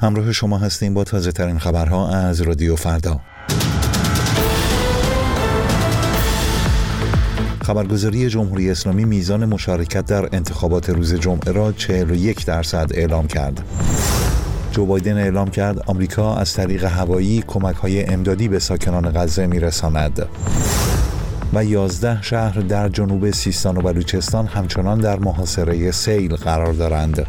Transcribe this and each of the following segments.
همراه شما هستیم با تازه ترین خبرها از رادیو فردا. خبرگزاری جمهوری اسلامی میزان مشارکت در انتخابات روز جمعه را 41% اعلام کرد. جو بایدن اعلام کرد آمریکا از طریق هوایی کمک‌های امدادی به ساکنان غزه می‌رساند. و 11 شهر در جنوب سیستان و بلوچستان همچنان در محاصره سیل قرار دارند.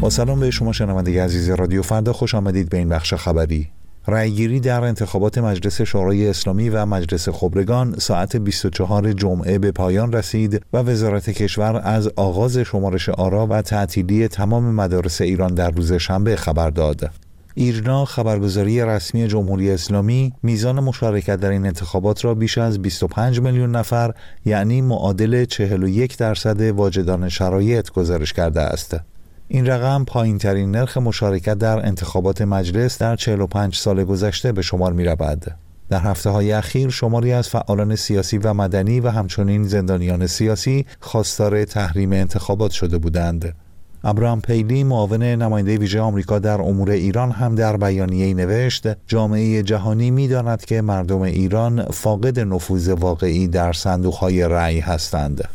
با سلام به شما شنونده عزیز رادیو فردا، خوش آمدید به این بخش خبری. رأیگیری در انتخابات مجلس شورای اسلامی و مجلس خبرگان ساعت 24 جمعه به پایان رسید و وزارت کشور از آغاز شمارش آرا و تعطیلی تمام مدارس ایران در روز شنبه خبر داد. ایرنا، خبرگزاری رسمی جمهوری اسلامی، میزان مشارکت در این انتخابات را بیش از 25 میلیون نفر، یعنی معادل 41% واجدان شرایط گزارش کرده است. این رقم پایین‌ترین نرخ مشارکت در انتخابات مجلس در 45 سال گذشته به شمار می‌رود. در هفته‌های اخیر شماری از فعالان سیاسی و مدنی و همچنین زندانیان سیاسی خواستار تحریم انتخابات شده بودند. ابرام پیلی، معاون نماینده ویژه آمریکا در امور ایران، هم در بیانیه‌ای نوشت جامعه جهانی می‌داند که مردم ایران فاقد نفوذ واقعی در صندوق‌های رأی هستند.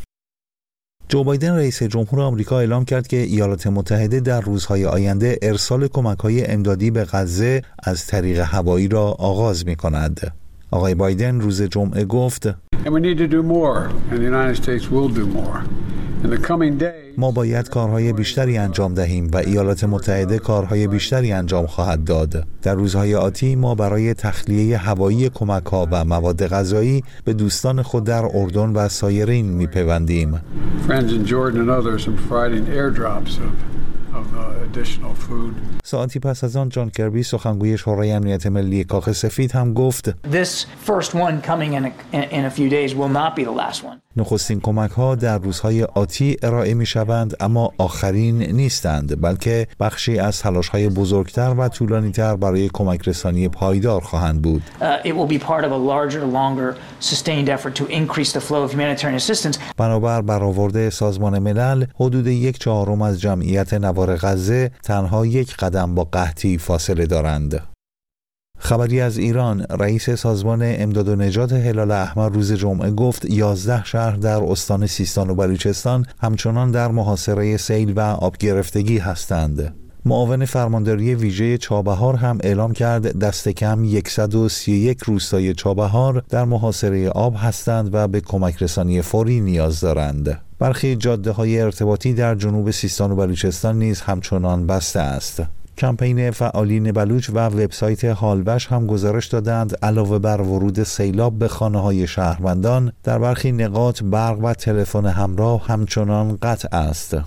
جو بایدن رئیس جمهور آمریکا اعلام کرد که ایالات متحده در روزهای آینده ارسال کمک‌های امدادی به غزه از طریق هوایی را آغاز می‌کند. آقای بایدن روز جمعه گفت: ما باید کارهای بیشتری انجام دهیم و ایالات متحده کارهای بیشتری انجام خواهد داد. در روزهای آتی ما برای تخلیه هوایی کمک‌ها و مواد غذایی به دوستان خود در اردن و سایرین می‌پیوندیم. ساعتی پس از آن جان کربی، سخنگوی شورای امنیت ملی کاخ سفید، هم گفت نخستین کمک‌ها در روزهای آتی ارائه می‌شوند، اما آخرین نیستند، بلکه بخشی از تلاش‌های بزرگتر و طولانی‌تر برای کمک رسانی پایدار خواهند بود. بنابر برآورد سازمان ملل، حدود 1/4 از جمعیت نوار غزه تنها یک قدم با قحطی فاصله دارند. خبری از ایران، رئیس سازمان امداد و نجات هلال احمر روز جمعه گفت 11 شهر در استان سیستان و بلوچستان همچنان در محاصره سیل و آبگرفتگی هستند. معاون فرمانداری ویژه چابهار هم اعلام کرد دست کم 131 روستای چابهار در محاصره آب هستند و به کمک رسانی فوری نیاز دارند. برخی جاده‌های ارتباطی در جنوب سیستان و بلوچستان نیز همچنان بسته است. کمپین فعالین بلوچ و وبسایت هالوش هم گزارش دادند علاوه بر ورود سیلاب به خانه‌های شهروندان، در برخی نقاط برق و تلفن همراه همچنان قطع است.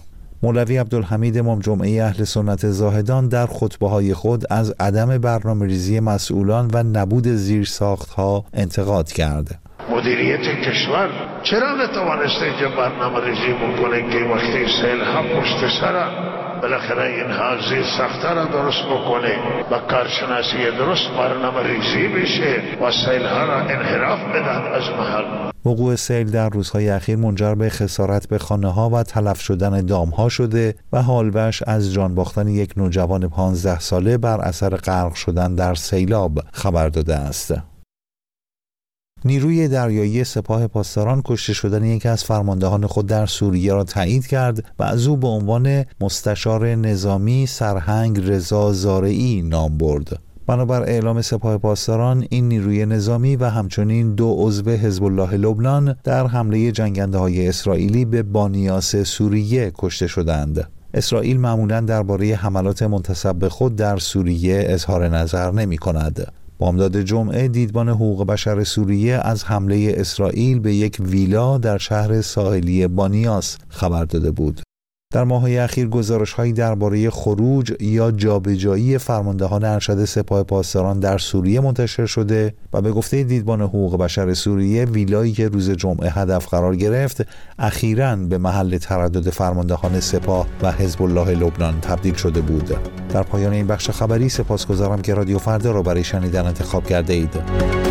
مولوی عبدالحمید، امام جمعه اهل سنت زاهدان، در خطبه‌های خود از عدم برنامه‌ریزی مسئولان و نبود زیرساخت‌ها انتقاد کرد. مدیریت کشور چرا نتوانسته اینجا برنامه‌ریزی بکنه که وقتی سیل هم پشت سره بالاخره این حاضر ساختار را درست بکنه و کارشناسی درست برنامه ریزی بشه و سیلها را انحراف بدن از محل. وقوع سیل در روزهای اخیر منجر به خسارت به خانه‌ها و تلف شدن دام‌ها شده و هالوش از جان باختن یک نوجوان 15 ساله بر اثر غرق شدن در سیلاب خبر داده است. نیروی دریایی سپاه پاسداران کشته شدن یکی از فرماندهان خود در سوریه را تایید کرد و از او به عنوان مستشار نظامی سرهنگ رضا زارعی نام برد. بنابر اعلام سپاه پاسداران، این نیروی نظامی و همچنین 2 عضو حزب الله لبنان در حمله جنگنده‌های اسرائیلی به بانیاس سوریه کشته شدند. اسرائیل معمولاً درباره حملات منتسب به خود در سوریه اظهار نظر نمی‌کند. با امداد جمعه، دیدبان حقوق بشر سوریه از حمله اسرائیل به یک ویلا در شهر ساحلی بانیاس خبر داده بود. در ماه‌های اخیر گزارش‌هایی درباره خروج یا جابجایی فرماندهان ارشد سپاه پاسداران در سوریه منتشر شده و به گفته دیدبان حقوق بشر سوریه، ویلایی که روز جمعه هدف قرار گرفت، اخیراً به محل تردد فرماندهان سپاه و حزب الله لبنان تبدیل شده بود. در پایان این بخش خبری سپاسگزارم که رادیو فردا را برای شنیدن انتخاب کرده اید.